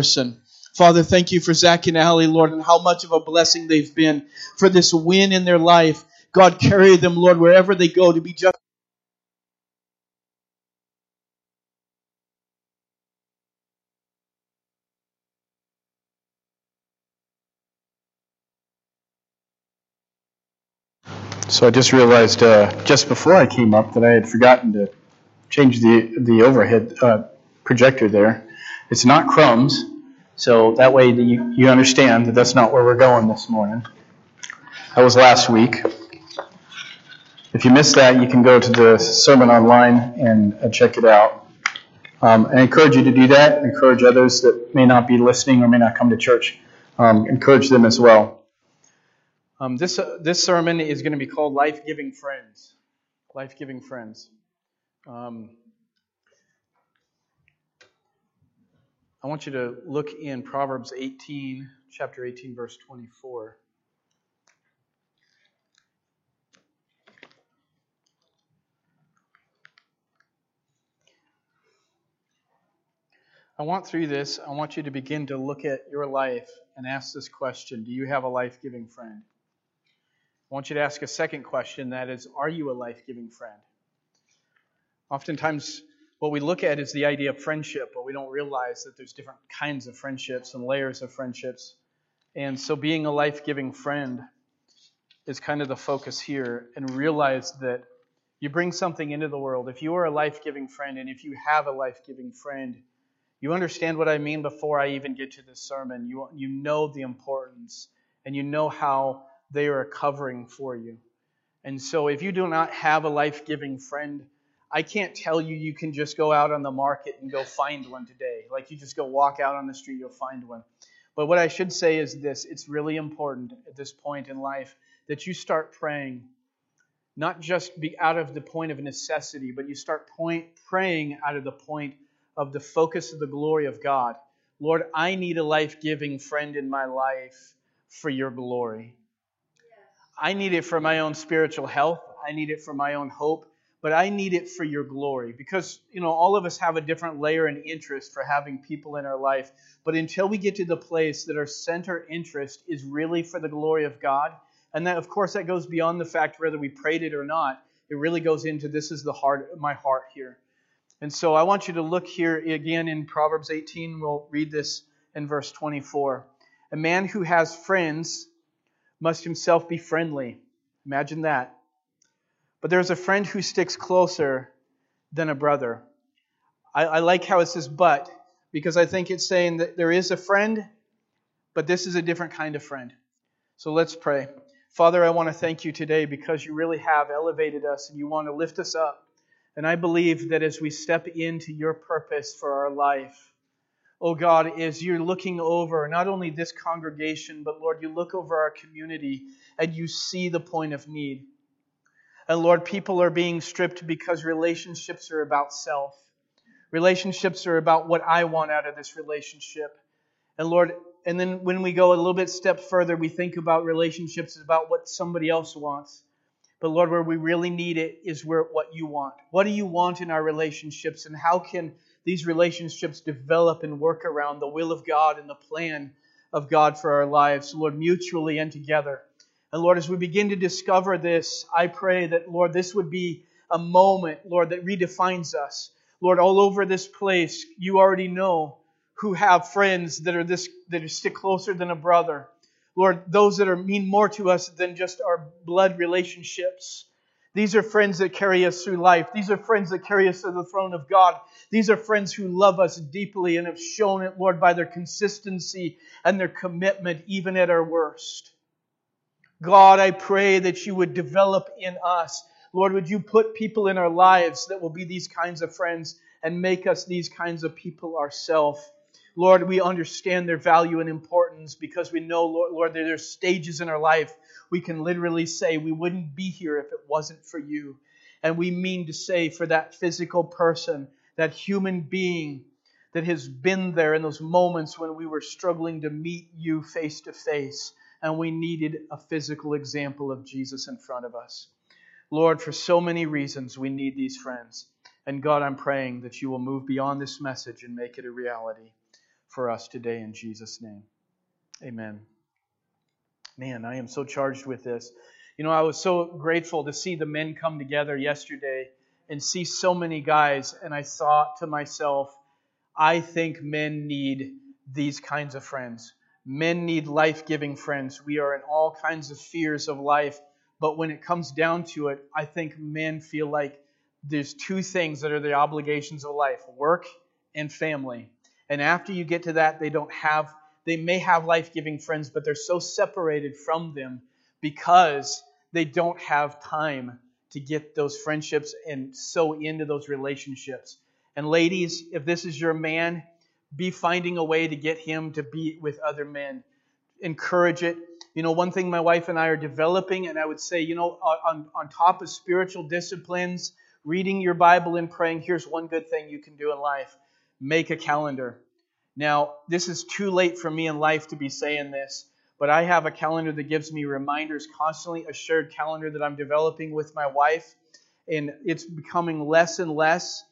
person. Father, thank you for Zach and Allie, Lord, and how much of a blessing they've been for this win in their life. God, carry them, Lord, wherever they go to be just. So I just realized just before I came up that I had forgotten to change the overhead projector there. It's not crumbs, so that way you understand that that's not where we're going this morning. That was last week. If you missed that, you can go to the sermon online and check it out. I encourage you to do that. I encourage others that may not be listening or may not come to church. Encourage them as well. This sermon is going to be called Life-Giving Friends. Life-Giving Friends. I want you to look in Proverbs 18, chapter 18, verse 24. I want you to begin to look at your life and ask this question. Do you have a life-giving friend? I want you to ask a second question, that is, are you a life-giving friend? Oftentimes, what we look at is the idea of friendship, but we don't realize that there's different kinds of friendships and layers of friendships. And so being a life-giving friend is kind of the focus here, and realize that you bring something into the world. If you are a life-giving friend, and if you have a life-giving friend, you understand what I mean before I even get to this sermon. You know the importance, and you know how they are covering for you. And so if you do not have a life-giving friend, I can't tell you you can just go out on the market and go find one today. Like you just go walk out on the street, you'll find one. But what I should say is this, it's really important at this point in life that you start praying, not just be out of the point of necessity, but you start praying out of the point of the focus of the glory of God. Lord, I need a life-giving friend in my life for your glory. I need it for my own spiritual health. I need it for my own hope. But I need it for your glory. Because, all of us have a different layer and interest for having people in our life. But until we get to the place that our center interest is really for the glory of God, and that, of course, that goes beyond the fact whether we prayed it or not. It really goes into this is the heart, my heart here. And so I want you to look here again in Proverbs 18. We'll read this in verse 24. A man who has friends must himself be friendly. Imagine that. But there's a friend who sticks closer than a brother. I like how it says but, because I think it's saying that there is a friend, but this is a different kind of friend. So let's pray. Father, I want to thank you today because you really have elevated us and you want to lift us up. And I believe that as we step into your purpose for our life, oh God, as you're looking over not only this congregation, but Lord, you look over our community and you see the point of need. And Lord, people are being stripped because relationships are about self. Relationships are about what I want out of this relationship. And Lord, and then when we go a little bit step further, we think about relationships as about what somebody else wants. But Lord, where we really need it is where what you want. What do you want in our relationships, and how can these relationships develop and work around the will of God and the plan of God for our lives, Lord, mutually and together. And Lord, as we begin to discover this, I pray that, Lord, this would be a moment, Lord, that redefines us. Lord, all over this place, you already know who have friends that are stick closer than a brother. Lord, those that mean more to us than just our blood relationships. These are friends that carry us through life. These are friends that carry us to the throne of God. These are friends who love us deeply and have shown it, Lord, by their consistency and their commitment, even at our worst. God, I pray that you would develop in us. Lord, would you put people in our lives that will be these kinds of friends and make us these kinds of people ourselves? Lord, we understand their value and importance because we know, Lord, that there's stages in our life we can literally say we wouldn't be here if it wasn't for you. And we mean to say for that physical person, that human being that has been there in those moments when we were struggling to meet you face to face and we needed a physical example of Jesus in front of us. Lord, for so many reasons we need these friends. And God, I'm praying that you will move beyond this message and make it a reality. for us today in Jesus' name. Amen. Man, I am so charged with this. You know, I was so grateful to see the men come together yesterday and see so many guys. And I thought to myself, I think men need these kinds of friends. Men need life-giving friends. We are in all kinds of fears of life. But when it comes down to it, I think men feel like there's two things that are the obligations of life, work and family. And after you get to that, they may have life-giving friends, but they're so separated from them because they don't have time to get those friendships and so into those relationships. And ladies, if this is your man, be finding a way to get him to be with other men. Encourage it. You know, one thing my wife and I are developing, and I would say, you know, on top of spiritual disciplines, reading your Bible and praying, here's one good thing you can do in life. Make a calendar. Now, this is too late for me in life to be saying this, but I have a calendar that gives me reminders constantly, a shared calendar that I'm developing with my wife, and it's becoming less and less.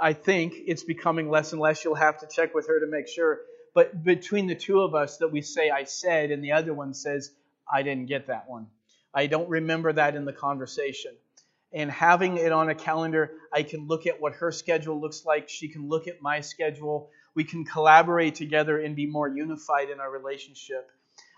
I think it's becoming less and less. You'll have to check with her to make sure. But between the two of us that we say, I said, and the other one says, I didn't get that one. I don't remember that in the conversation. And having it on a calendar, I can look at what her schedule looks like. She can look at my schedule. We can collaborate together and be more unified in our relationship.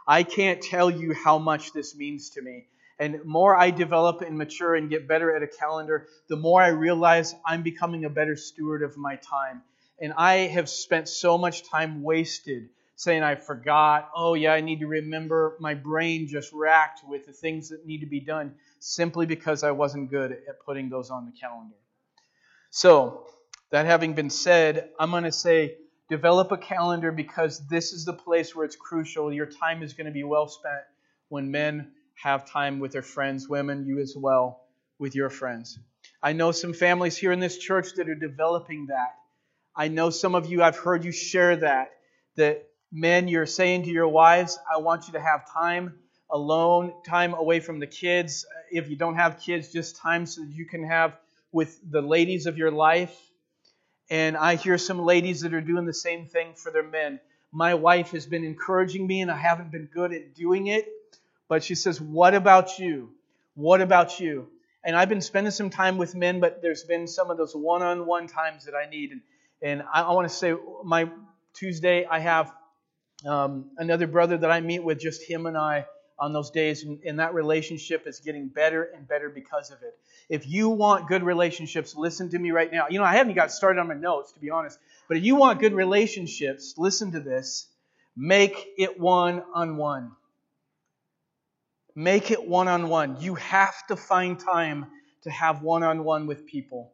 I can't tell you how much this means to me. And the more I develop and mature and get better at a calendar, the more I realize I'm becoming a better steward of my time. And I have spent so much time wasted saying I forgot. Oh, yeah, I need to remember. My brain just racked with the things that need to be done simply because I wasn't good at putting those on the calendar. So, that having been said, I'm going to say develop a calendar because this is the place where it's crucial. Your time is going to be well spent when men have time with their friends, women, you as well, with your friends. I know some families here in this church that are developing that. I know some of you, I've heard you share that men, you're saying to your wives, I want you to have time alone, time away from the kids. If you don't have kids, just time so that you can have with the ladies of your life. And I hear some ladies that are doing the same thing for their men. My wife has been encouraging me, and I haven't been good at doing it. But she says, what about you? What about you? And I've been spending some time with men, but there's been some of those one-on-one times that I need. And I want to say my Tuesday, I have another brother that I meet with, just him and I on those days. And that relationship is getting better and better because of it. If you want good relationships, listen to me right now. You know, I haven't got started on my notes, to be honest. But if you want good relationships, listen to this. Make it one-on-one. Make it one-on-one. You have to find time to have one-on-one with people.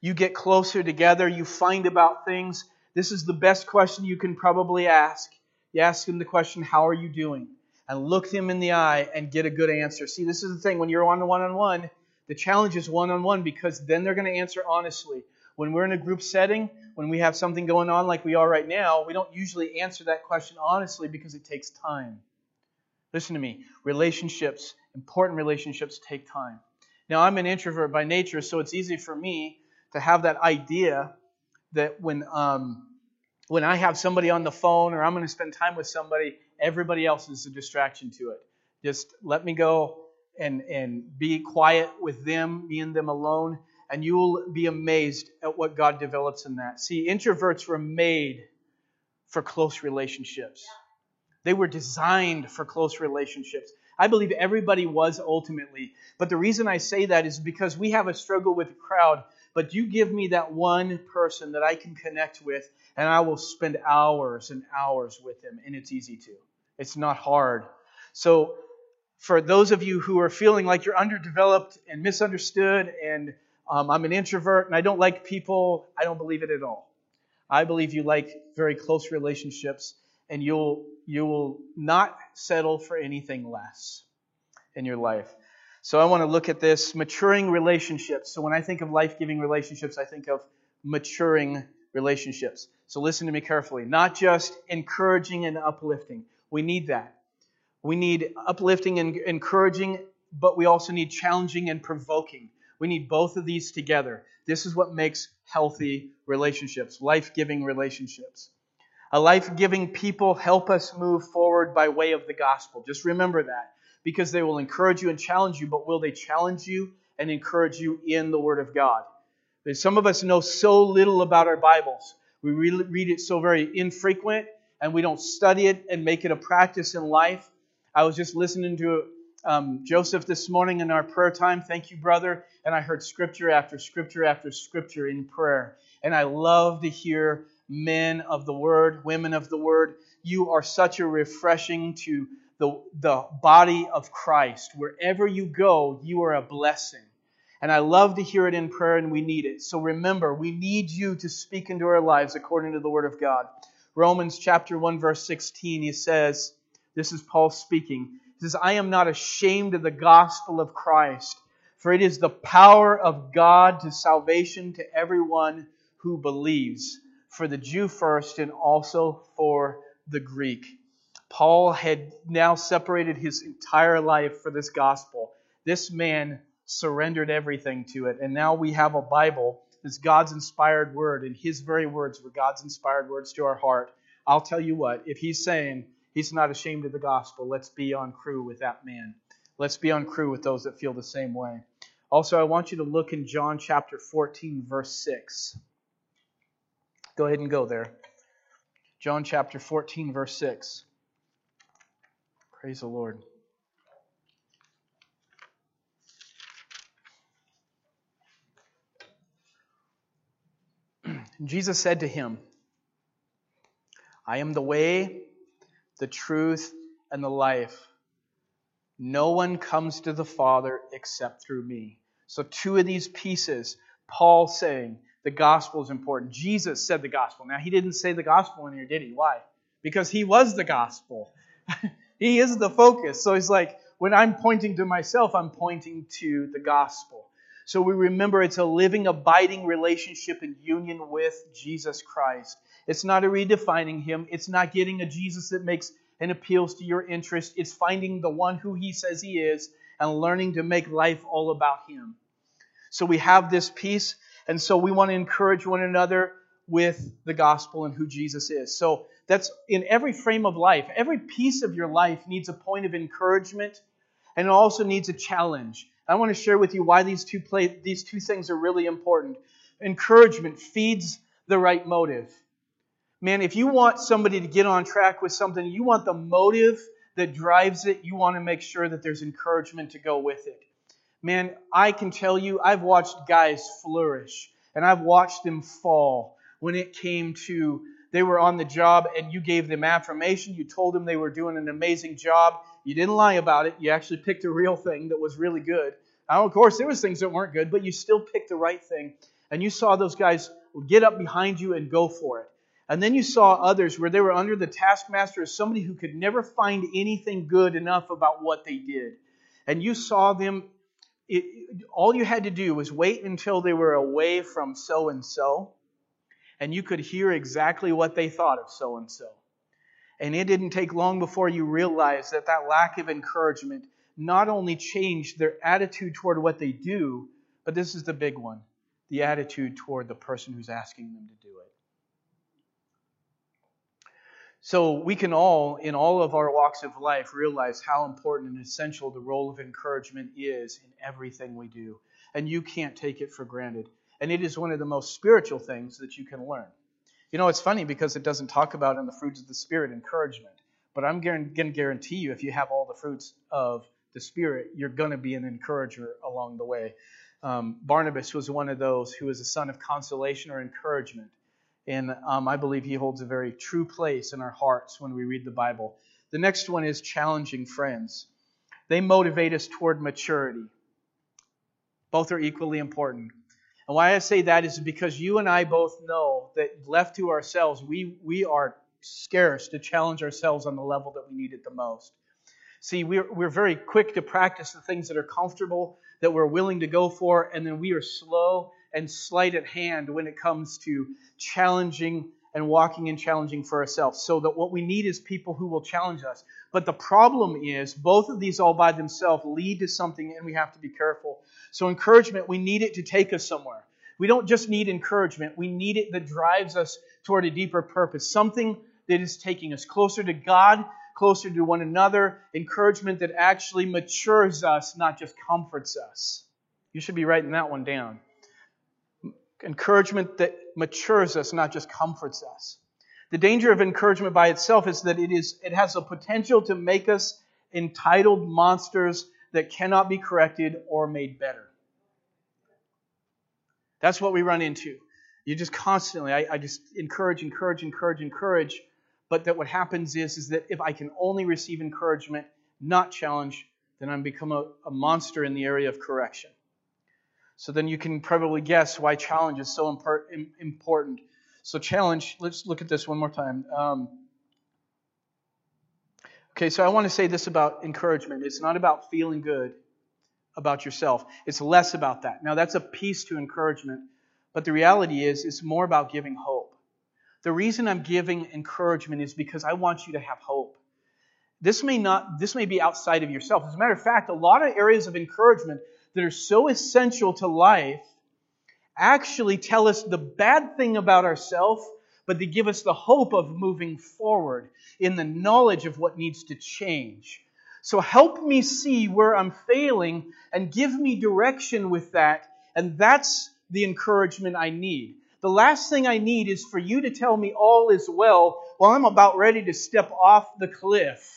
You get closer together. You find about things. This is the best question you can probably ask. You ask them the question, how are you doing? And look them in the eye and get a good answer. See, this is the thing. When you're on the one-on-one, the challenge is one-on-one because then they're going to answer honestly. When we're in a group setting, when we have something going on like we are right now, we don't usually answer that question honestly because it takes time. Listen to me. Relationships, important relationships, take time. Now, I'm an introvert by nature, so it's easy for me to have that idea that when I have somebody on the phone or I'm going to spend time with somebody, everybody else is a distraction to it. Just let me go and be quiet with them, me and them alone, and you will be amazed at what God develops in that. See, introverts were made for close relationships. Yeah. They were designed for close relationships. I believe everybody was ultimately. But the reason I say that is because we have a struggle with the crowd. But you give me that one person that I can connect with, and I will spend hours and hours with them. And it's easy to. It's not hard. So for those of you who are feeling like you're underdeveloped and misunderstood, and I'm an introvert and I don't like people, I don't believe it at all. I believe you like very close relationships. And you will not settle for anything less in your life. So I want to look at this, maturing relationships. So when I think of life-giving relationships, I think of maturing relationships. So listen to me carefully. Not just encouraging and uplifting. We need that. We need uplifting and encouraging, but we also need challenging and provoking. We need both of these together. This is what makes healthy relationships, life-giving relationships. A life-giving people help us move forward by way of the gospel. Just remember that, because they will encourage you and challenge you, but will they challenge you and encourage you in the Word of God? Some of us know so little about our Bibles. We read it so very infrequent, and we don't study it and make it a practice in life. I was just listening to Joseph this morning in our prayer time. Thank you, brother. And I heard scripture after scripture after scripture in prayer. And I love to hear men of the Word, women of the Word. You are such a refreshing to the body of Christ. Wherever you go, you are a blessing. And I love to hear it in prayer, and we need it. So remember, we need you to speak into our lives according to the Word of God. Romans chapter 1, verse 16, he says, this is Paul speaking. He says, I am not ashamed of the gospel of Christ, for it is the power of God to salvation to everyone who believes, for the Jew first and also for the Greek. Paul had now separated his entire life for this gospel. This man surrendered everything to it. And now we have a Bible that's God's inspired word, and his very words were God's inspired words to our heart. I'll tell you what, if he's saying he's not ashamed of the gospel, let's be on crew with that man. Let's be on crew with those that feel the same way. Also, I want you to look in John chapter 14, verse 6. Go ahead and go there. John chapter 14, verse 6. Praise the Lord. And Jesus said to him, I am the way, the truth, and the life. No one comes to the Father except through me. So two of these pieces, Paul saying the gospel is important. Jesus said the gospel. Now, he didn't say the gospel in here, did he? Why? Because he was the gospel. He is the focus. So he's like, when I'm pointing to myself, I'm pointing to the gospel. So we remember it's a living, abiding relationship and union with Jesus Christ. It's not a redefining Him. It's not getting a Jesus that makes and appeals to your interest. It's finding the one who He says He is and learning to make life all about Him. So we have this peace, and so we want to encourage one another with the gospel and who Jesus is. So that's in every frame of life. Every piece of your life needs a point of encouragement, and it also needs a challenge. I want to share with you why these two things are really important. Encouragement feeds the right motive. Man, if you want somebody to get on track with something, you want the motive that drives it, you want to make sure that there's encouragement to go with it. Man, I can tell you, I've watched guys flourish, and I've watched them fall when it came to they were on the job and you gave them affirmation, you told them they were doing an amazing job, you didn't lie about it. You actually picked a real thing that was really good. Now, of course, there was things that weren't good, but you still picked the right thing. And you saw those guys get up behind you and go for it. And then you saw others where they were under the taskmaster as somebody who could never find anything good enough about what they did. And you saw them, all you had to do was wait until they were away from so-and-so, and you could hear exactly what they thought of so-and-so. And it didn't take long before you realized that that lack of encouragement not only changed their attitude toward what they do, but this is the big one, the attitude toward the person who's asking them to do it. So we can all, in all of our walks of life, realize how important and essential the role of encouragement is in everything we do. And you can't take it for granted. And it is one of the most spiritual things that you can learn. You know, it's funny because it doesn't talk about in the fruits of the Spirit encouragement. But I'm going to guarantee you, if you have all the fruits of the Spirit, you're going to be an encourager along the way. Barnabas was one of those who was a son of consolation or encouragement. And I believe he holds a very true place in our hearts when we read the Bible. The next one is challenging friends. They motivate us toward maturity. Both are equally important. And why I say that is because you and I both know that left to ourselves, we are scarce to challenge ourselves on the level that we need it the most. See, we're very quick to practice the things that are comfortable, that we're willing to go for, and then we are slow and slight at hand when it comes to challenging and walking and challenging for ourselves. So that what we need is people who will challenge us. But the problem is both of these all by themselves lead to something, and we have to be careful. So encouragement, we need it to take us somewhere. We don't just need encouragement. We need it that drives us toward a deeper purpose. Something that is taking us closer to God, closer to one another, encouragement that actually matures us, not just comforts us. You should be writing that one down. Encouragement that matures us, not just comforts us. The danger of encouragement by itself is that it has a potential to make us entitled monsters that cannot be corrected or made better. That's what we run into. You just constantly, I just encourage. But that what happens is that if I can only receive encouragement, not challenge, then I become a monster in the area of correction. So then you can probably guess why challenge is so important. So challenge, let's look at this one more time. So I want to say this about encouragement. It's not about feeling good about yourself. It's less about that. Now that's a piece to encouragement, but the reality is it's more about giving hope. The reason I'm giving encouragement is because I want you to have hope. This may be outside of yourself. As a matter of fact, a lot of areas of encouragement that are so essential to life actually tell us the bad thing about ourselves, but they give us the hope of moving forward in the knowledge of what needs to change. So help me see where I'm failing and give me direction with that, and that's the encouragement I need. The last thing I need is for you to tell me all is well, I'm about ready to step off the cliff.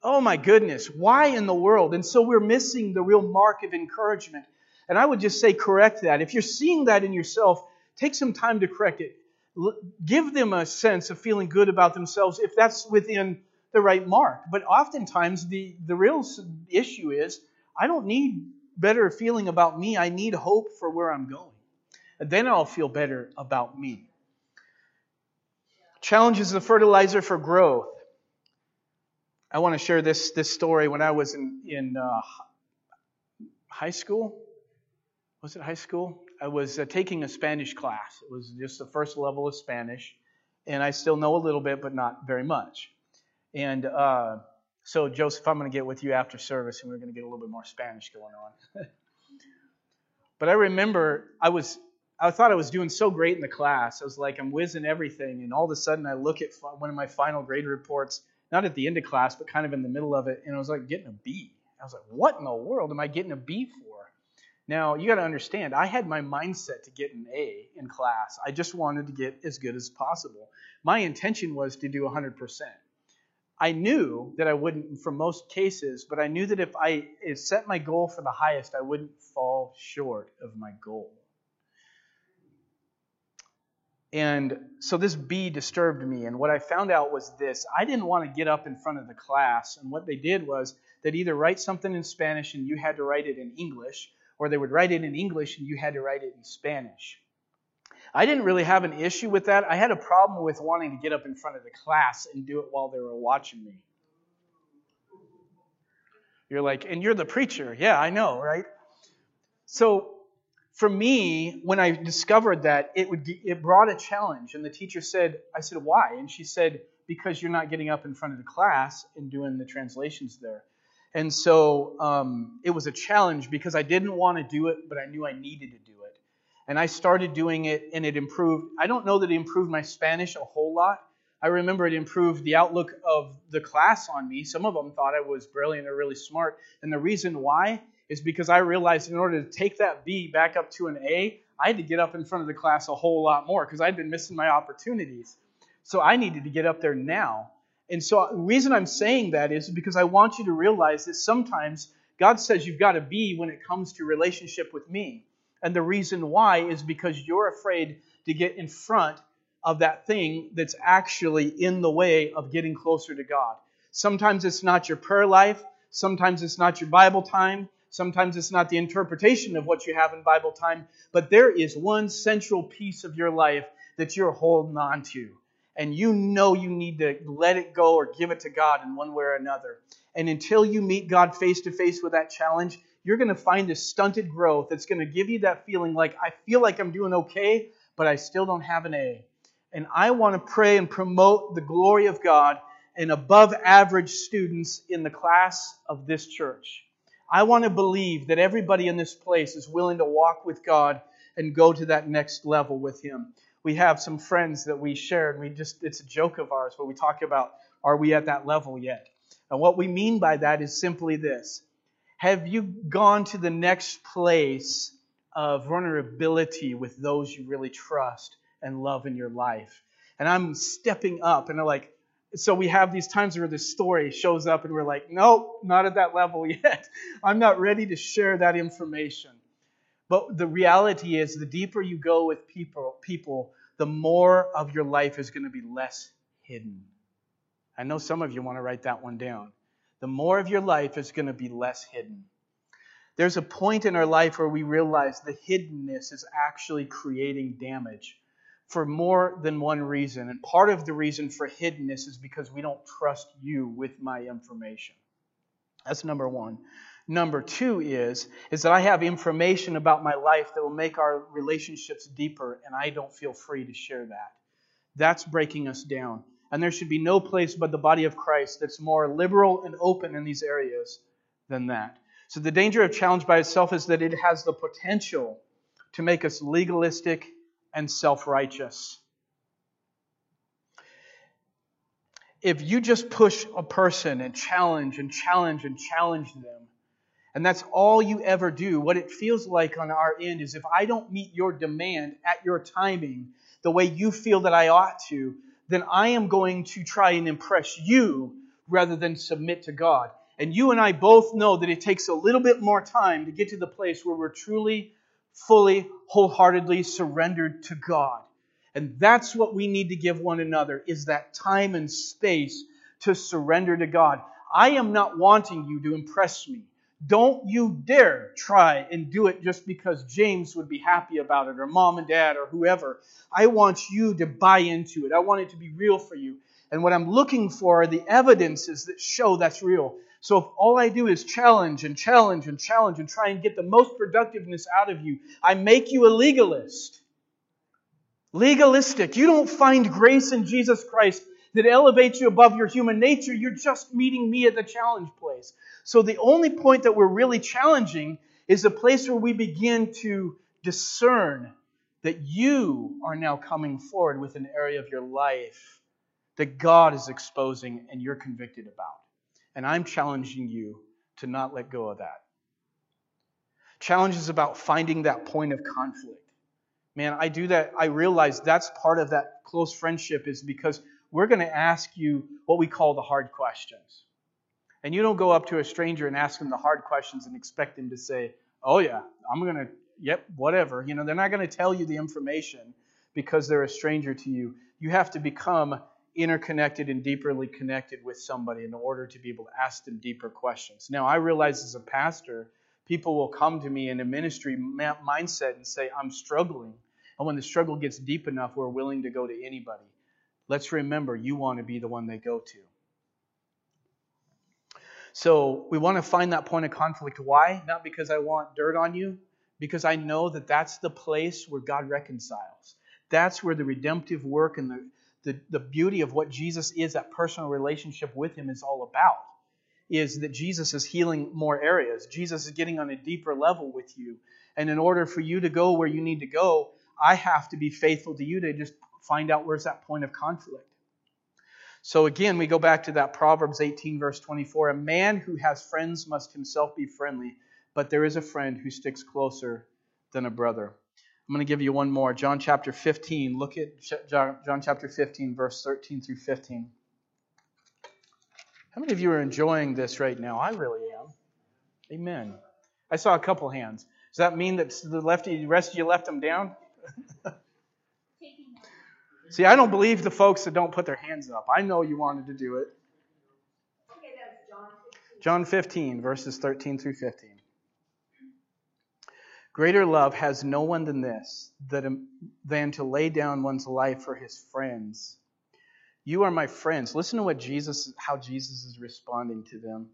Oh my goodness, why in the world? And so we're missing the real mark of encouragement. And I would just say correct that. If you're seeing that in yourself, take some time to correct it. Give them a sense of feeling good about themselves if that's within the right mark. But oftentimes the real issue is, I don't need better feeling about me. I need hope for where I'm going. And then I'll feel better about me. Challenge is the fertilizer for growth. I want to share this story. When I was in high school, was it high school? I was taking a Spanish class. It was just the first level of Spanish, and I still know a little bit, but not very much. And so, Joseph, I'm going to get with you after service, and we're going to get a little bit more Spanish going on. But I remember I thought I was doing so great in the class. I was like, I'm whizzing everything, and all of a sudden, I look at one of my final grade reports. Not at the end of class, but kind of in the middle of it. And I was like getting a B. I was like, what in the world am I getting a B for? Now, you got to understand, I had my mindset to get an A in class. I just wanted to get as good as possible. My intention was to do 100%. I knew that I wouldn't for most cases, but I knew that if I set my goal for the highest, I wouldn't fall short of my goal. And so this B disturbed me, and what I found out was this. I didn't want to get up in front of the class, and what they did was they'd either write something in Spanish and you had to write it in English, or they would write it in English and you had to write it in Spanish. I didn't really have an issue with that. I had a problem with wanting to get up in front of the class and do it while they were watching me. You're like, and you're the preacher. Yeah, I know, right? So for me, when I discovered that, it brought a challenge. And the teacher said, I said, why? And she said, because you're not getting up in front of the class and doing the translations there. And so it was a challenge because I didn't want to do it, but I knew I needed to do it. And I started doing it, and it improved. I don't know that it improved my Spanish a whole lot. I remember it improved the outlook of the class on me. Some of them thought I was brilliant or really smart. And the reason why is because I realized in order to take that B back up to an A, I had to get up in front of the class a whole lot more because I'd been missing my opportunities. So I needed to get up there now. And so the reason I'm saying that is because I want you to realize that sometimes God says you've got a B when it comes to relationship with me. And the reason why is because you're afraid to get in front of that thing that's actually in the way of getting closer to God. Sometimes it's not your prayer life. Sometimes it's not your Bible time. Sometimes it's not the interpretation of what you have in Bible time, but there is one central piece of your life that you're holding on to. And you know you need to let it go or give it to God in one way or another. And until you meet God face to face with that challenge, you're going to find this stunted growth that's going to give you that feeling like, I feel like I'm doing okay, but I still don't have an A. And I want to pray and promote the glory of God and above average students in the class of this church. I want to believe that everybody in this place is willing to walk with God and go to that next level with Him. we have some friends that we share, and we just, it's a joke of ours, but we talk about, are we at that level yet? And what we mean by that is simply this. Have you gone to the next place of vulnerability with those you really trust and love in your life? And I'm stepping up, and I'm like, so we have these times where this story shows up and we're like, nope, not at that level yet. I'm not ready to share that information. But the reality is, the deeper you go with people, the more of your life is going to be less hidden. I know some of you want to write that one down. The more of your life is going to be less hidden. There's a point in our life where we realize the hiddenness is actually creating damage, for more than one reason. And part of the reason for hiddenness is because we don't trust you with my information. That's number one. Number two is that I have information about my life that will make our relationships deeper, and I don't feel free to share that. That's breaking us down. And there should be no place but the body of Christ that's more liberal and open in these areas than that. So the danger of challenge by itself is that it has the potential to make us legalistic and self-righteous. If you just push a person and challenge them, and that's all you ever do, what it feels like on our end is, if I don't meet your demand at your timing the way you feel that I ought to, then I am going to try and impress you rather than submit to God. And you and I both know that it takes a little bit more time to get to the place where we're truly, fully, wholeheartedly surrendered to God. And that's what we need to give one another, is that time and space to surrender to God. I am not wanting you to impress me. Don't you dare try and do it just because James would be happy about it, or mom and dad, or whoever. I want you to buy into it. I want it to be real for you. And what I'm looking for are the evidences that show that's real. So if all I do is challenge and try and get the most productiveness out of you, I make you a legalist. Legalistic. You don't find grace in Jesus Christ that elevates you above your human nature. You're just meeting me at the challenge place. So the only point that we're really challenging is the place where we begin to discern that you are now coming forward with an area of your life that God is exposing and you're convicted about. And I'm challenging you to not let go of that. Challenge is about finding that point of conflict. Man, I do that. I realize that's part of that close friendship, is because we're going to ask you what we call the hard questions. And you don't go up to a stranger and ask them the hard questions and expect them to say, oh yeah, I'm going to, yep, whatever. You know, they're not going to tell you the information because they're a stranger to you. You have to become interconnected and deeply connected with somebody in order to be able to ask them deeper questions. Now, I realize as a pastor, people will come to me in a ministry mindset and say, I'm struggling. And when the struggle gets deep enough, we're willing to go to anybody. Let's remember, you want to be the one they go to. So we want to find that point of conflict. Why? Not because I want dirt on you, because I know that that's the place where God reconciles. That's where the redemptive work and the beauty of what Jesus is, that personal relationship with him, is all about, is that Jesus is healing more areas. Jesus is getting on a deeper level with you. And in order for you to go where you need to go, I have to be faithful to you to just find out where's that point of conflict. So again, we go back to that Proverbs 18, verse 24. A man who has friends must himself be friendly, but there is a friend who sticks closer than a brother. I'm going to give you one more. John chapter 15. Look at John chapter 15, verse 13 through 15. How many of you are enjoying this right now? I really am. Amen. I saw a couple hands. Does that mean that the rest of you left them down? See, I don't believe the folks that don't put their hands up. I know you wanted to do it. John 15, verses 13 through 15. Greater love has no one than this, than to lay down one's life for his friends. You are my friends. Listen to what how Jesus is responding to them.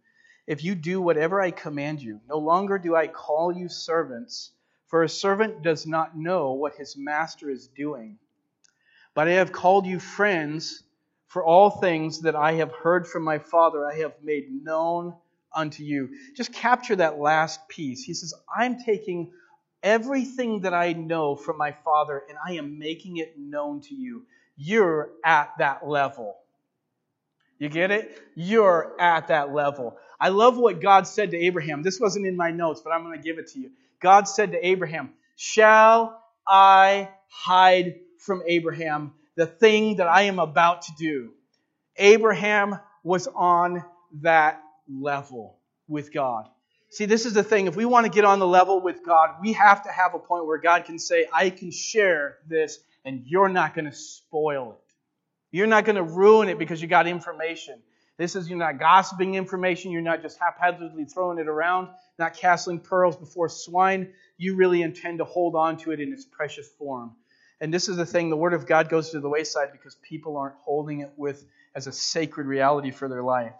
If you do whatever I command you, no longer do I call you servants, for a servant does not know what his master is doing. But I have called you friends, for all things that I have heard from my Father I have made known unto you. Just capture that last piece. He says, I'm taking everything that I know from my Father, and I am making it known to you. You're at that level. You get it? You're at that level. I love what God said to Abraham. This wasn't in my notes, but I'm going to give it to you. God said to Abraham, "Shall I hide from Abraham the thing that I am about to do?" Abraham was on that level with God. See, this is the thing. If we want to get on the level with God, we have to have a point where God can say, I can share this, and you're not going to spoil it. You're not going to ruin it because you got information. This is, you're not gossiping information. You're not just haphazardly throwing it around, not casting pearls before swine. You really intend to hold on to it in its precious form. And this is the thing, the Word of God goes to the wayside because people aren't holding it with as a sacred reality for their life.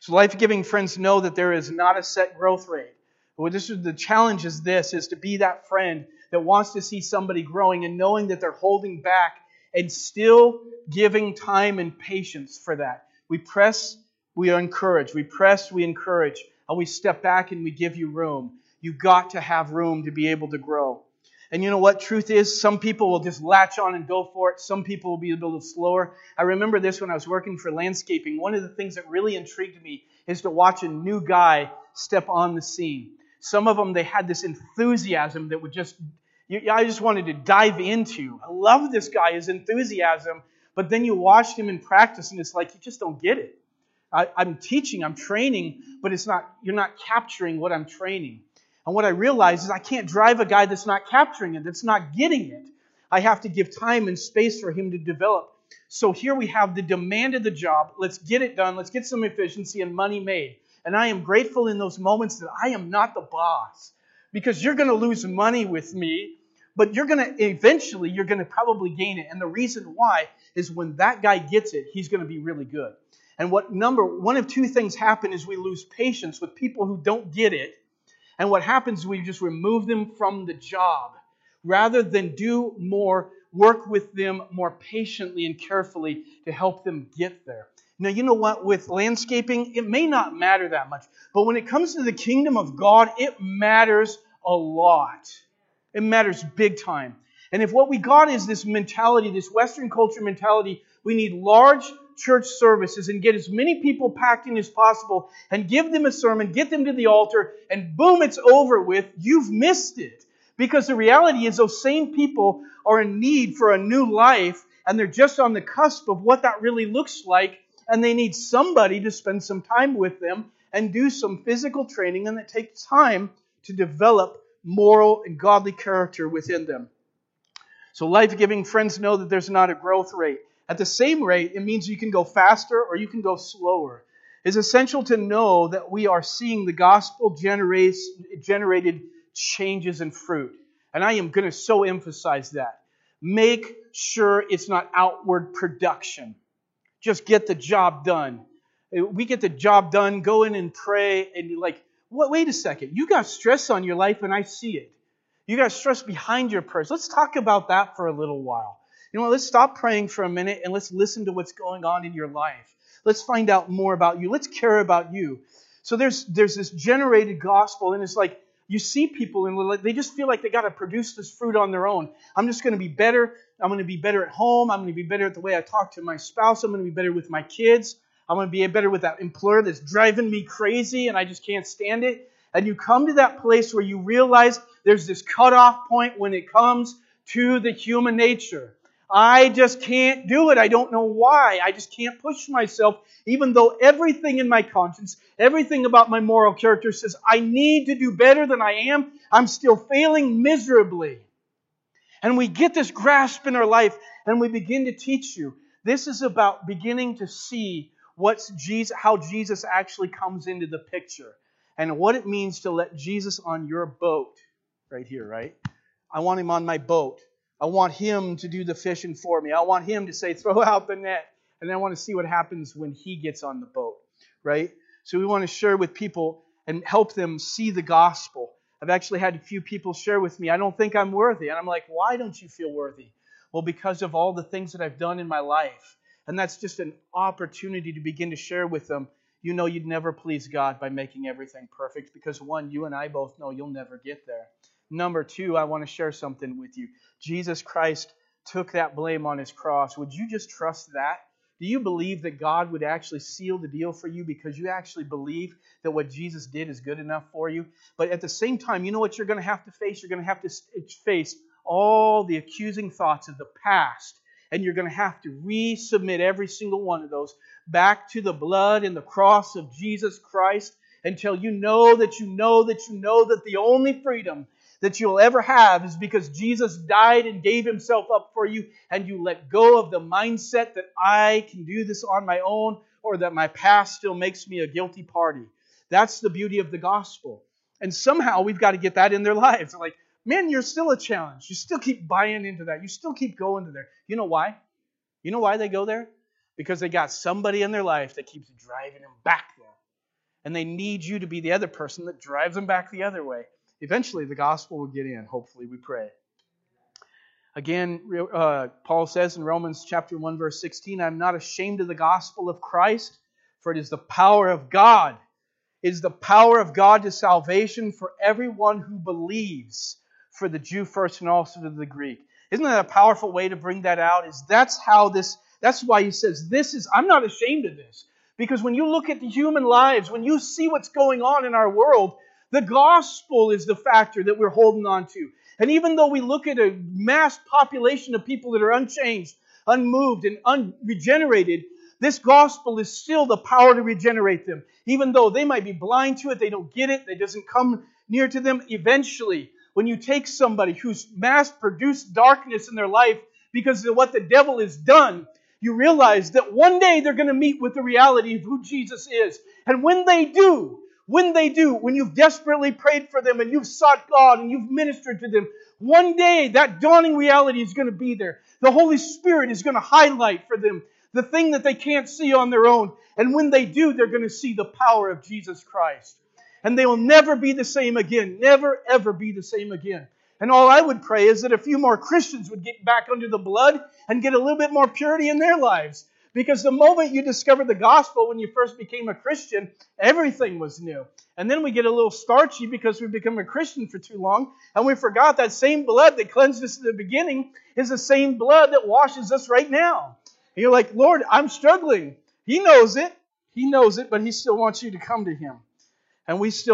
So life-giving friends know that there is not a set growth rate. Well, the challenge is this, is to be that friend that wants to see somebody growing and knowing that they're holding back and still giving time and patience for that. We press, we encourage. We press, we encourage. And we step back and we give you room. You've got to have room to be able to grow. And you know what? Truth is, some people will just latch on and go for it. Some people will be a little slower. I remember this when I was working for landscaping. One of the things that really intrigued me is to watch a new guy step on the scene. Some of them, they had this enthusiasm that would just... I just wanted to dive into. I love this guy, his enthusiasm, but then you watched him in practice, and it's like you just don't get it. I'm teaching, I'm training, but it's not. You're not capturing what I'm training. And what I realized is I can't drive a guy that's not capturing it, that's not getting it. I have to give time and space for him to develop. So here we have the demand of the job. Let's get it done. Let's get some efficiency and money made. And I am grateful in those moments that I am not the boss, because you're going to lose money with me. But you're going to probably gain it. And the reason why is when that guy gets it, he's going to be really good. And one of two things happen is we lose patience with people who don't get it. And what happens is we just remove them from the job rather than do more, work with them more patiently and carefully to help them get there. Now, you know what? With landscaping, it may not matter that much. But when it comes to the kingdom of God, it matters a lot. It matters big time. And if what we got is this mentality, this Western culture mentality, we need large church services and get as many people packed in as possible and give them a sermon, get them to the altar, and boom, it's over with. You've missed it. Because the reality is those same people are in need for a new life, and they're just on the cusp of what that really looks like, and they need somebody to spend some time with them and do some physical training, and it takes time to develop moral and godly character within them. So life-giving friends know that there's not a growth rate. At the same rate, it means you can go faster or you can go slower. It's essential to know that we are seeing the gospel generated changes in fruit. And I am going to so emphasize that. Make sure it's not outward production. Just get the job done. We get the job done, go in and pray, and you're like, wait a second, you got stress on your life and I see it. You got stress behind your prayers. Let's talk about that for a little while. You know what, let's stop praying for a minute and let's listen to what's going on in your life. Let's find out more about you. Let's care about you. So there's this generated gospel, and it's like you see people and they just feel like they got to produce this fruit on their own. I'm just going to be better. I'm going to be better at home. I'm going to be better at the way I talk to my spouse. I'm going to be better with my kids. I'm going to be better with that employer that's driving me crazy and I just can't stand it. And you come to that place where you realize there's this cutoff point when it comes to the human nature. I just can't do it. I don't know why. I just can't push myself, even though everything in my conscience, everything about my moral character says I need to do better than I am. I'm still failing miserably. And we get this grasp in our life and we begin to teach you. This is about beginning to see how Jesus actually comes into the picture and what it means to let Jesus on your boat right here, right? I want him on my boat. I want him to do the fishing for me. I want him to say, throw out the net. And I want to see what happens when he gets on the boat, right? So we want to share with people and help them see the gospel. I've actually had a few people share with me, I don't think I'm worthy. And I'm like, why don't you feel worthy? Well, because of all the things that I've done in my life. And that's just an opportunity to begin to share with them. You know you'd never please God by making everything perfect because, one, you and I both know you'll never get there. Number two, I want to share something with you. Jesus Christ took that blame on his cross. Would you just trust that? Do you believe that God would actually seal the deal for you because you actually believe that what Jesus did is good enough for you? But at the same time, you know what you're going to have to face? You're going to have to face all the accusing thoughts of the past. And you're going to have to resubmit every single one of those back to the blood and the cross of Jesus Christ until you know that you know that you know that the only freedom that you'll ever have is because Jesus died and gave himself up for you, and you let go of the mindset that I can do this on my own or that my past still makes me a guilty party. That's the beauty of the gospel. And somehow we've got to get that in their lives. Like, man, you're still a challenge. You still keep buying into that. You still keep going to there. You know why? You know why they go there? Because they got somebody in their life that keeps driving them back there. And they need you to be the other person that drives them back the other way. Eventually, the gospel will get in. Hopefully, we pray. Again, Paul says in Romans chapter 1, verse 16, I'm not ashamed of the gospel of Christ, for it is the power of God. It is the power of God to salvation for everyone who believes, for the Jew first and also to the Greek. Isn't that a powerful way to bring that out? That's why he says, I'm not ashamed of this. Because when you look at the human lives, when you see what's going on in our world, the gospel is the factor that we're holding on to. And even though we look at a mass population of people that are unchanged, unmoved, and unregenerated, this gospel is still the power to regenerate them. Even though they might be blind to it, they don't get it, it doesn't come near to them. Eventually, when you take somebody who's mass-produced darkness in their life because of what the devil has done, you realize that one day they're going to meet with the reality of who Jesus is. And when they do, when you've desperately prayed for them and you've sought God and you've ministered to them, one day that dawning reality is going to be there. The Holy Spirit is going to highlight for them the thing that they can't see on their own. And when they do, they're going to see the power of Jesus Christ. And they will never be the same again. Never, ever be the same again. And all I would pray is that a few more Christians would get back under the blood and get a little bit more purity in their lives. Because the moment you discovered the gospel when you first became a Christian, everything was new. And then we get a little starchy because we've become a Christian for too long, and we forgot that same blood that cleansed us in the beginning is the same blood that washes us right now. And you're like, Lord, I'm struggling. He knows it. He knows it, but He still wants you to come to Him. And we've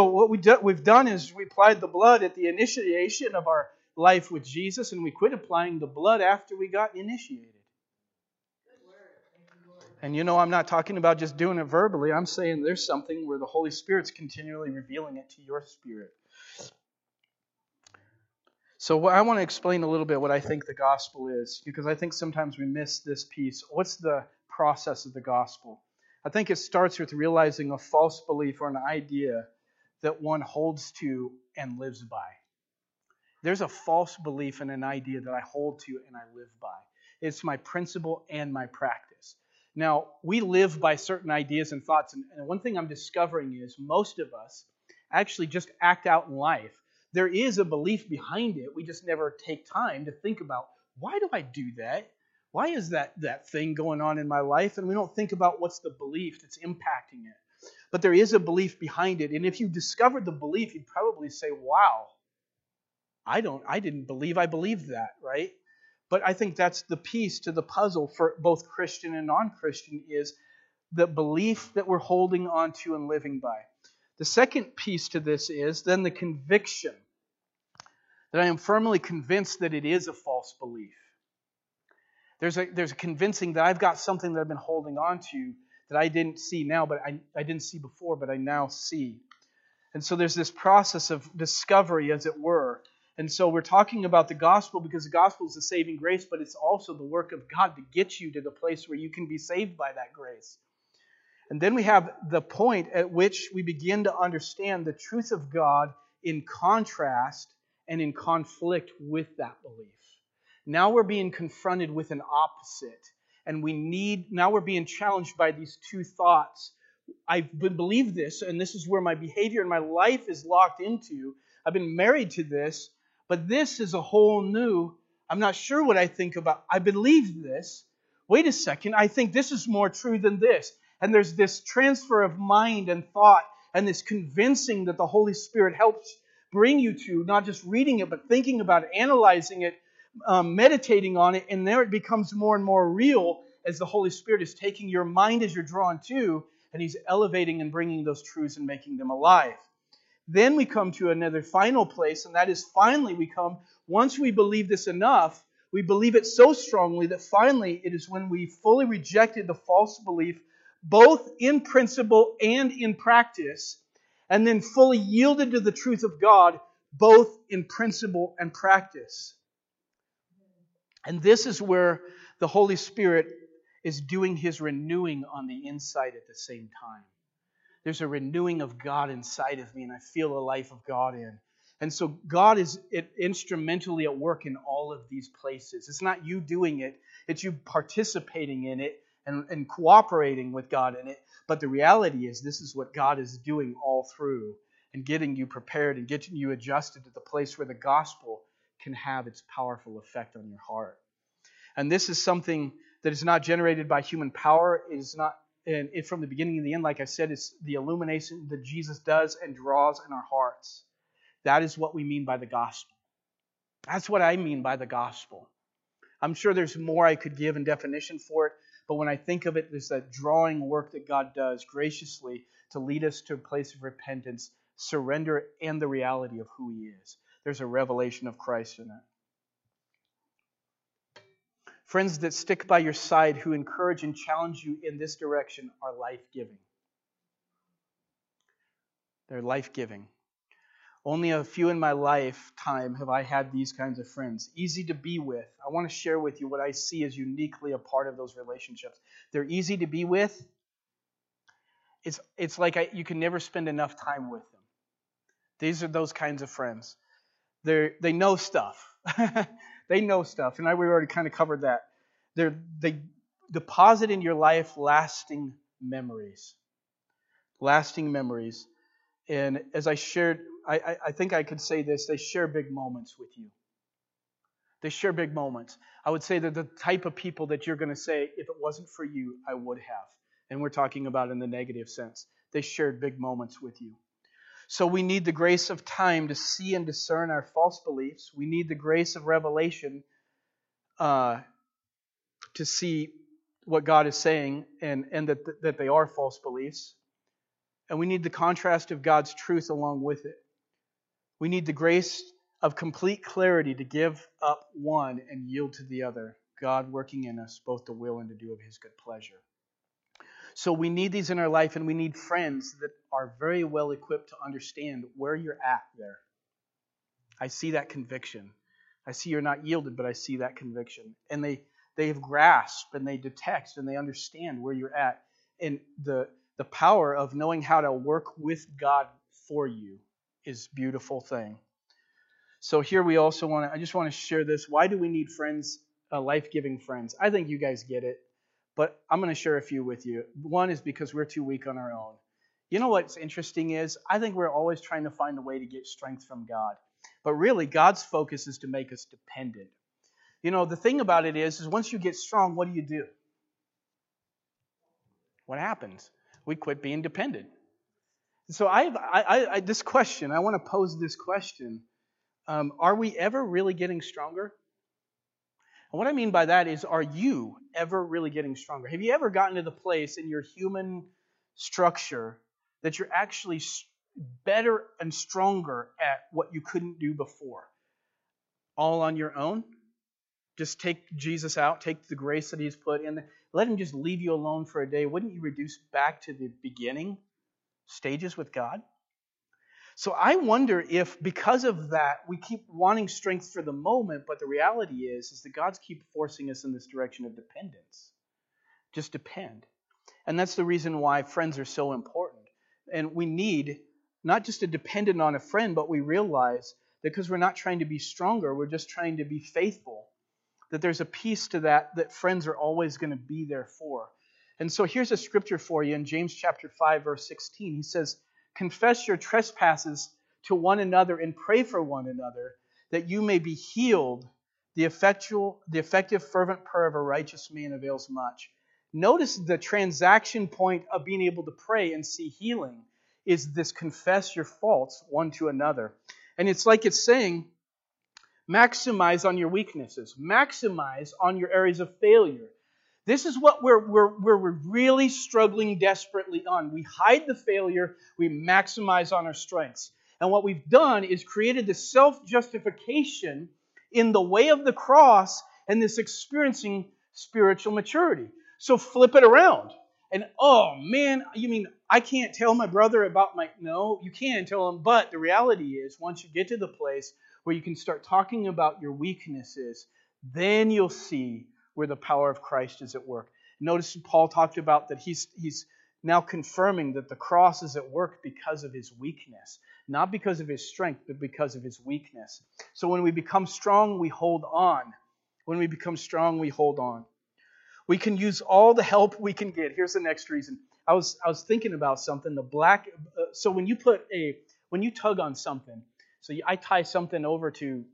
done is we applied the blood at the initiation of our life with Jesus, and we quit applying the blood after we got initiated. And you know, I'm not talking about just doing it verbally. I'm saying there's something where the Holy Spirit's continually revealing it to your spirit. So I want to explain a little bit what I think the gospel is, because I think sometimes we miss this piece. What's the process of the gospel? I think it starts with realizing a false belief or an idea that one holds to and lives by. There's a false belief and an idea that I hold to and I live by. It's my principle and my practice. Now, we live by certain ideas and thoughts, and one thing I'm discovering is most of us actually just act out in life. There is a belief behind it. We just never take time to think about, why do I do that? Why is that thing going on in my life? And we don't think about what's the belief that's impacting it. But there is a belief behind it, and if you discovered the belief, you'd probably say, wow, I didn't believe I believed that, right? But I think that's the piece to the puzzle for both Christian and non-Christian is the belief that we're holding on to and living by. The second piece to this is then the conviction that I am firmly convinced that it is a false belief. There's a convincing that I've got something that I've been holding on to that I didn't see now, but I didn't see before, but I now see. And so there's this process of discovery, as it were. And so we're talking about the gospel because the gospel is the saving grace, but it's also the work of God to get you to the place where you can be saved by that grace. And then we have the point at which we begin to understand the truth of God in contrast and in conflict with that belief. Now we're being confronted with an opposite, and now we're being challenged by these two thoughts. I believe this, and this is where my behavior and my life is locked into. I've been married to this. But this is a whole new, I'm not sure what I think about. I believe this. Wait a second, I think this is more true than this. And there's this transfer of mind and thought and this convincing that the Holy Spirit helps bring you to, not just reading it, but thinking about it, analyzing it, meditating on it, and there it becomes more and more real as the Holy Spirit is taking your mind as you're drawn to, and he's elevating and bringing those truths and making them alive. Then we come to another final place, and that is finally we come, once we believe this enough, we believe it so strongly that finally it is when we fully rejected the false belief, both in principle and in practice, and then fully yielded to the truth of God, both in principle and practice. And this is where the Holy Spirit is doing his renewing on the inside at the same time. There's a renewing of God inside of me, and I feel the life of God in. And so God is instrumentally at work in all of these places. It's not you doing it. It's you participating in it and cooperating with God in it. But the reality is this is what God is doing all through and getting you prepared and getting you adjusted to the place where the gospel can have its powerful effect on your heart. And this is something that is not generated by human power. It is not, and it, from the beginning and the end, like I said, it's the illumination that Jesus does and draws in our hearts. That is what we mean by the gospel. That's what I mean by the gospel. I'm sure there's more I could give in definition for it, but when I think of it, there's that drawing work that God does graciously to lead us to a place of repentance, surrender, and the reality of who he is. There's a revelation of Christ in it. Friends that stick by your side, who encourage and challenge you in this direction, are life-giving. They're life-giving. Only a few in my lifetime have I had these kinds of friends. Easy to be with. I want to share with you what I see as uniquely a part of those relationships. They're easy to be with. It's like you can never spend enough time with them. These are those kinds of friends. They know stuff. They know stuff. And we already kind of covered that. They deposit in your life lasting memories. Lasting memories. And as I shared, I think I could say this, they share big moments with you. They share big moments. I would say that the type of people that you're going to say, if it wasn't for you, I would have. And we're talking about in the negative sense. They shared big moments with you. So we need the grace of time to see and discern our false beliefs. We need the grace of revelation to see what God is saying and that they are false beliefs. And we need the contrast of God's truth along with it. We need the grace of complete clarity to give up one and yield to the other, God working in us both to will and to do of his good pleasure. So we need these in our life, and we need friends that are very well equipped to understand where you're at there. I see that conviction. I see you're not yielded, but I see that conviction. And they have grasped, and they detect, and they understand where you're at. And the power of knowing how to work with God for you is a beautiful thing. So here we also I just want to share this. Why do we need friends, life-giving friends? I think you guys get it, but I'm going to share a few with you. One is because we're too weak on our own. You know what's interesting is I think we're always trying to find a way to get strength from God. But really, God's focus is to make us dependent. You know, the thing about it is once you get strong, what do you do? What happens? We quit being dependent. So this question, I want to pose this question. Are we ever really getting stronger? And what I mean by that is, are you ever really getting stronger? Have you ever gotten to the place in your human structure that you're actually better and stronger at what you couldn't do before? All on your own? Just take Jesus out, take the grace that he's put in, let him just leave you alone for a day. Wouldn't you reduce back to the beginning stages with God? So I wonder if because of that, we keep wanting strength for the moment, but the reality is that God's keep forcing us in this direction of dependence. Just depend. And that's the reason why friends are so important. And we need not just a dependent on a friend, but we realize that because we're not trying to be stronger, we're just trying to be faithful. That there's a piece to that friends are always going to be there for. And so here's a scripture for you in James chapter 5, verse 16. He says, confess your trespasses to one another and pray for one another that you may be healed. The effective fervent prayer of a righteous man avails much. Notice the transaction point of being able to pray and see healing is this confess your faults one to another. And it's like it's saying, maximize on your weaknesses. Maximize on your areas of failure. This is what we're really struggling desperately on. We hide the failure. We maximize on our strengths. And what we've done is created this self-justification in the way of the cross and this experiencing spiritual maturity. So flip it around. And oh man, you mean I can't tell my brother about my... No, you can tell him. But the reality is, once you get to the place where you can start talking about your weaknesses, then you'll see where the power of Christ is at work. Notice Paul talked about that he's now confirming that the cross is at work because of his weakness. Not because of his strength, but because of his weakness. So when we become strong, we hold on. When we become strong, we hold on. We can use all the help we can get. Here's the next reason. I was thinking about something. So when you tug on something, I tie something over to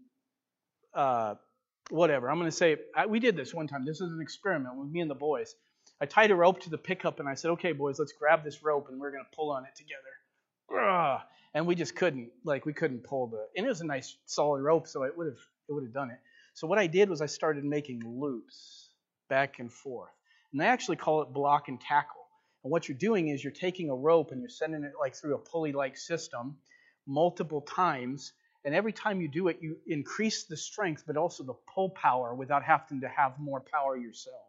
whatever. I'm going to say, we did this one time. This was an experiment with me and the boys. I tied a rope to the pickup and I said, okay, boys, let's grab this rope and we're going to pull on it together. And we just couldn't. Like, we couldn't pull and it was a nice solid rope, so it would have done it. So what I did was I started making loops back and forth. And they actually call it block and tackle. And what you're doing is you're taking a rope and you're sending it like through a pulley-like system multiple times. And every time you do it, you increase the strength, but also the pull power without having to have more power yourself.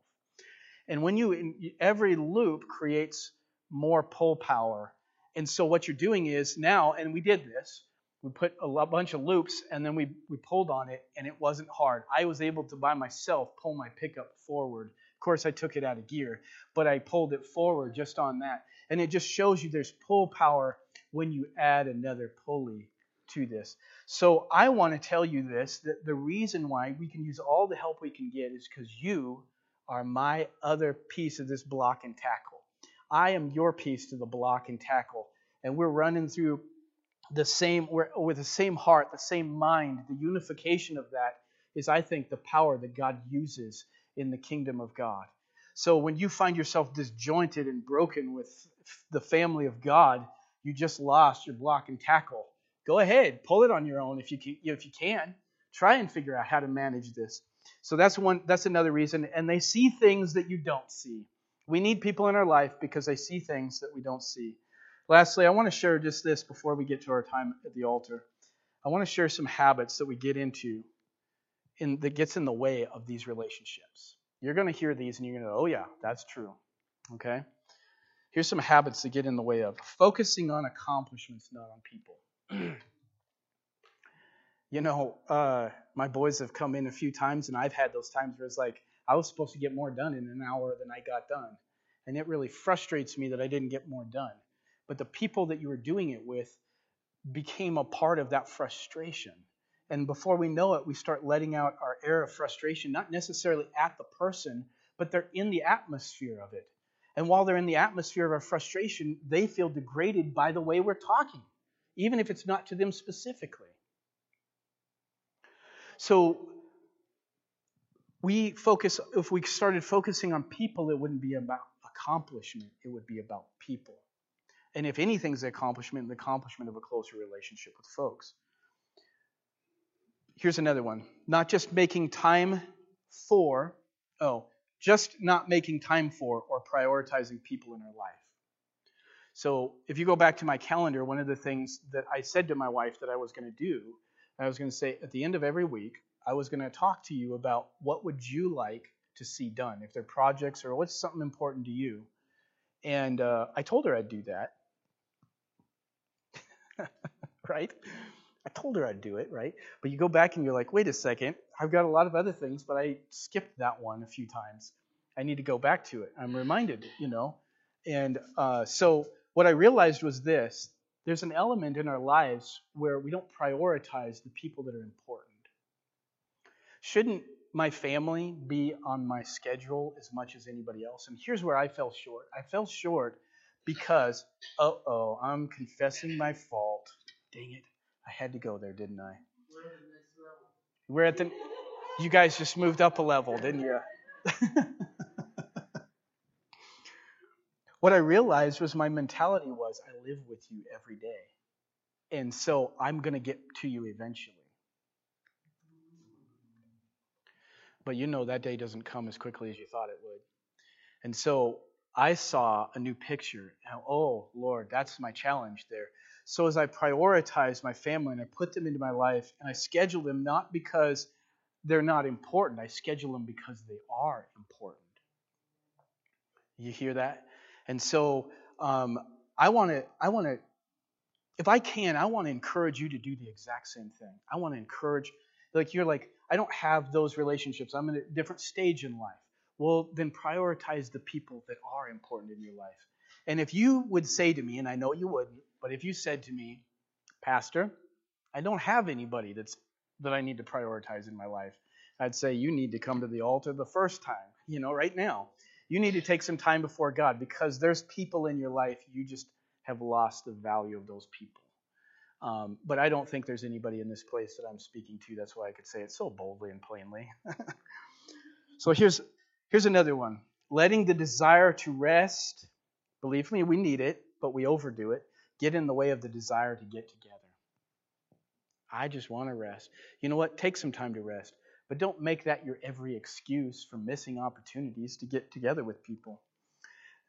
And when every loop creates more pull power. And so what you're doing is now, and we did this, we put a bunch of loops, and then we pulled on it, and it wasn't hard. I was able to, by myself, pull my pickup forward. Of course, I took it out of gear, but I pulled it forward just on that. And it just shows you there's pull power when you add another pulley to this. So I want to tell you this, that the reason why we can use all the help we can get is because you are my other piece of this block and tackle. I am your piece to the block and tackle. And we're running through with the same heart, the same mind. The unification of that is, I think, the power that God uses in the kingdom of God. So when you find yourself disjointed and broken with the family of God, you just lost your block and tackle. Go ahead, pull it on your own if you can. Try and figure out how to manage this. So that's another reason. And they see things that you don't see. We need people in our life because they see things that we don't see. Lastly, I want to share just this before we get to our time at the altar. I want to share some habits that we get into that gets in the way of these relationships. You're going to hear these and you're going to go, oh yeah, that's true. Okay? Here's some habits that get in the way of focusing on accomplishments, not on people. My boys have come in a few times and I've had those times where it's like, I was supposed to get more done in an hour than I got done. And it really frustrates me that I didn't get more done. But the people that you were doing it with became a part of that frustration. And before we know it, we start letting out our air of frustration, not necessarily at the person, but they're in the atmosphere of it. And while they're in the atmosphere of our frustration, they feel degraded by the way we're talking, even if it's not to them specifically. So if we started focusing on people, it wouldn't be about accomplishment. It would be about people. And if anything's the accomplishment of a closer relationship with folks. Here's another one. Just not making time for or prioritizing people in our life. So if you go back to my calendar, one of the things that I said to my wife that I was going to do, I was going to say at the end of every week, I was going to talk to you about what would you like to see done, if they're projects or what's something important to you. And I told her I'd do that. Right? I told her I'd do it, right? But you go back and you're like, wait a second, I've got a lot of other things, but I skipped that one a few times. I need to go back to it. I'm reminded, And so what I realized was this. There's an element in our lives where we don't prioritize the people that are important. Shouldn't my family be on my schedule as much as anybody else? And here's where I fell short. I fell short because, I'm confessing my fault. Dang it. I had to go there, didn't I? We're at the next level. You guys just moved up a level, didn't you? What I realized was my mentality was I live with you every day. And so I'm going to get to you eventually. But you know that day doesn't come as quickly as you thought it would. And so I saw a new picture. Now, oh, Lord, that's my challenge there. So as I prioritize my family and I put them into my life and I schedule them not because they're not important. I schedule them because they are important. You hear that? And so I want to, if I can, I want to encourage you to do the exact same thing. I want to encourage, like you're like, I don't have those relationships. I'm in a different stage in life. Well, then prioritize the people that are important in your life. And if you would say to me, and I know you wouldn't, but if you said to me, Pastor, I don't have anybody that I need to prioritize in my life, I'd say you need to come to the altar the first time, right now. You need to take some time before God because there's people in your life you just have lost the value of those people. But I don't think there's anybody in this place that I'm speaking to. That's why I could say it so boldly and plainly. So here's another one. Letting the desire to rest, believe me, we need it, but we overdo it, get in the way of the desire to get together. I just want to rest. You know what? Take some time to rest. But don't make that your every excuse for missing opportunities to get together with people.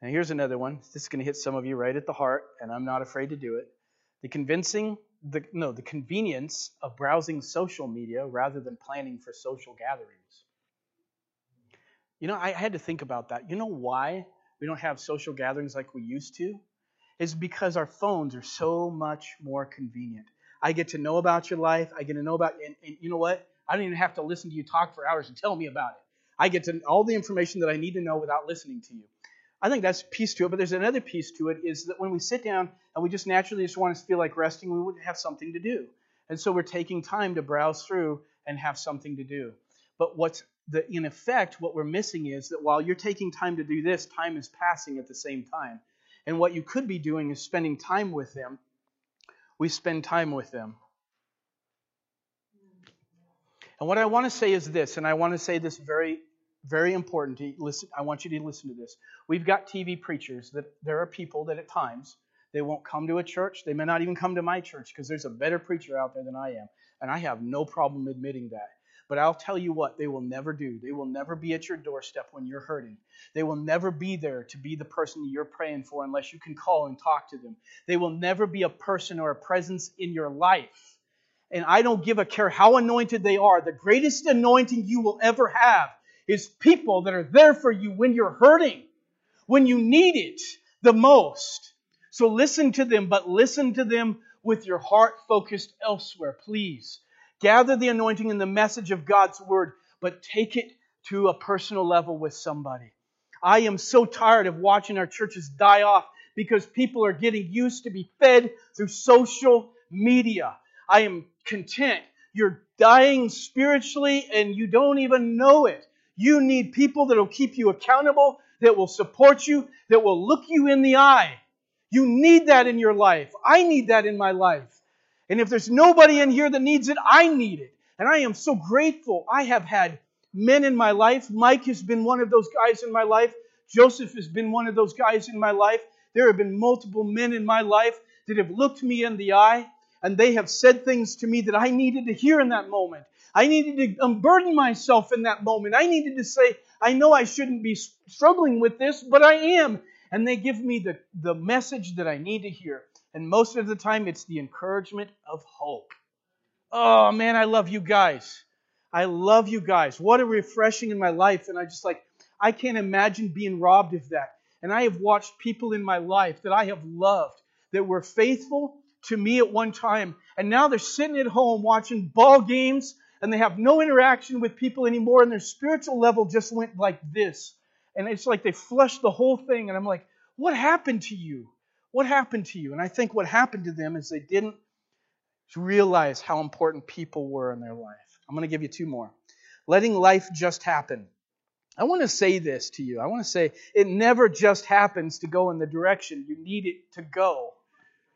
Now here's another one. This is going to hit some of you right at the heart, and I'm not afraid to do it. The convenience of browsing social media rather than planning for social gatherings. I had to think about that. You know why we don't have social gatherings like we used to? It's because our phones are so much more convenient. I get to know about your life. I get to know about, and you know what? I don't even have to listen to you talk for hours and tell me about it. I get to all the information that I need to know without listening to you. I think that's a piece to it, but there's another piece to it is that when we sit down and we just naturally just want to feel like resting, we wouldn't have something to do. And so we're taking time to browse through and have something to do. But in effect, what we're missing is that while you're taking time to do this, time is passing at the same time. And what you could be doing is spending time with them. We spend time with them. And what I want to say is this, and I want to say this very very important to listen. I want you to listen to this. We've got TV preachers that there are people that at times they won't come to a church. They may not even come to my church because there's a better preacher out there than I am. And I have no problem admitting that. But I'll tell you what they will never do. They will never be at your doorstep when you're hurting. They will never be there to be the person that you're praying for unless you can call and talk to them. They will never be a person or a presence in your life. And I don't give a care how anointed they are. The greatest anointing you will ever have is people that are there for you when you're hurting, when you need it the most. So listen to them, but listen to them with your heart focused elsewhere, please. Gather the anointing and the message of God's word, but take it to a personal level with somebody. I am so tired of watching our churches die off because people are getting used to be fed through social media. I am content. You're dying spiritually and you don't even know it. You need people that will keep you accountable, that will support you, that will look you in the eye. You need that in your life. I need that in my life. And if there's nobody in here that needs it, I need it. And I am so grateful. I have had men in my life. Mike has been one of those guys in my life. Joseph has been one of those guys in my life. There have been multiple men in my life that have looked me in the eye, and they have said things to me that I needed to hear in that moment. I needed to unburden myself in that moment. I needed to say, I know I shouldn't be struggling with this, but I am. And they give me the message that I need to hear. And most of the time, it's the encouragement of hope. Oh, man, I love you guys. I love you guys. What a refreshing in my life. And I can't imagine being robbed of that. And I have watched people in my life that I have loved, that were faithful to me at one time. And now they're sitting at home watching ball games, and they have no interaction with people anymore, and their spiritual level just went like this. And it's like they flushed the whole thing. And I'm like, what happened to you? What happened to you? And I think what happened to them is they didn't realize how important people were in their life. I'm going to give you two more. Letting life just happen. I want to say this to you. I want to say it never just happens to go in the direction you need it to go.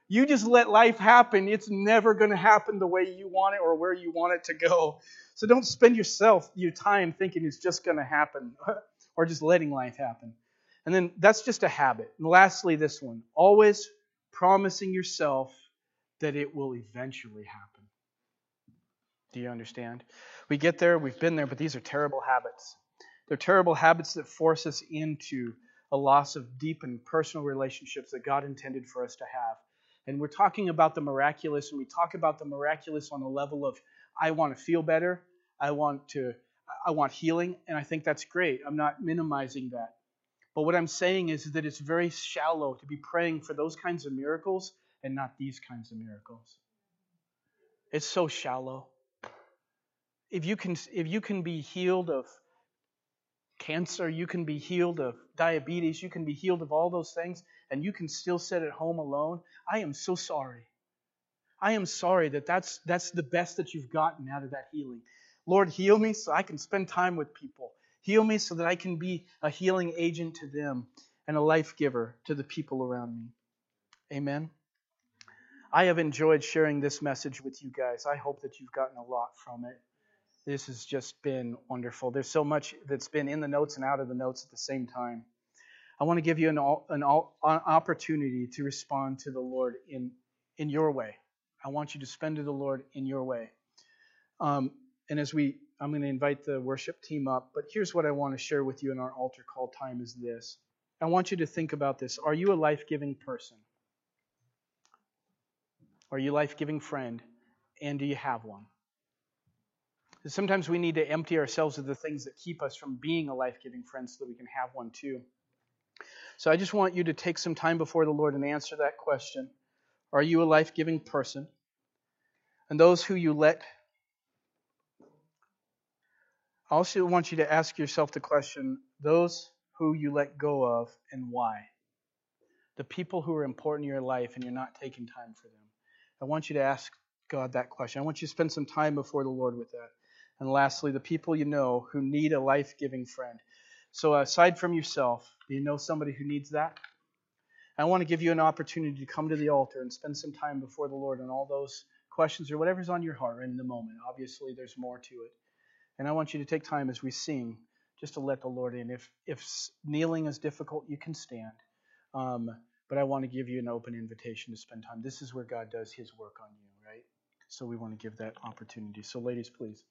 You just let life happen. It's never going to happen the way you want it or where you want it to go. So don't spend your time thinking it's just going to happen or just letting life happen. And then that's just a habit. And lastly, this one, always promising yourself that it will eventually happen. Do you understand? We get there, we've been there, but these are terrible habits. They're terrible habits that force us into a loss of deep and personal relationships that God intended for us to have. And we're talking about the miraculous, and we talk about the miraculous on the level of, I want to feel better, I want healing, and I think that's great. I'm not minimizing that. But what I'm saying is that it's very shallow to be praying for those kinds of miracles and not these kinds of miracles. It's so shallow. If you can be healed of cancer, you can be healed of diabetes, you can be healed of all those things, and you can still sit at home alone, I am so sorry. I am sorry that's the best that you've gotten out of that healing. Lord, heal me so I can spend time with people. Heal me so that I can be a healing agent to them and a life giver to the people around me. Amen. I have enjoyed sharing this message with you guys. I hope that you've gotten a lot from it. This has just been wonderful. There's so much that's been in the notes and out of the notes at the same time. I want to give you an opportunity to respond to the Lord in your way. I want you to spend to the Lord in your way. I'm going to invite the worship team up, but here's what I want to share with you in our altar call time is this. I want you to think about this. Are you a life-giving person? Are you a life-giving friend? And do you have one? Sometimes we need to empty ourselves of the things that keep us from being a life-giving friend so that we can have one too. So I just want you to take some time before the Lord and answer that question. Are you a life-giving person? And those who you let... I also want you to ask yourself the question, those who you let go of and why. The people who are important in your life and you're not taking time for them. I want you to ask God that question. I want you to spend some time before the Lord with that. And lastly, the people you know who need a life-giving friend. So aside from yourself, do you know somebody who needs that? I want to give you an opportunity to come to the altar and spend some time before the Lord on all those questions or whatever's on your heart in the moment. Obviously, there's more to it. And I want you to take time as we sing just to let the Lord in. If kneeling is difficult, you can stand. But I want to give you an open invitation to spend time. This is where God does his work on you, right? So we want to give that opportunity. So ladies, please.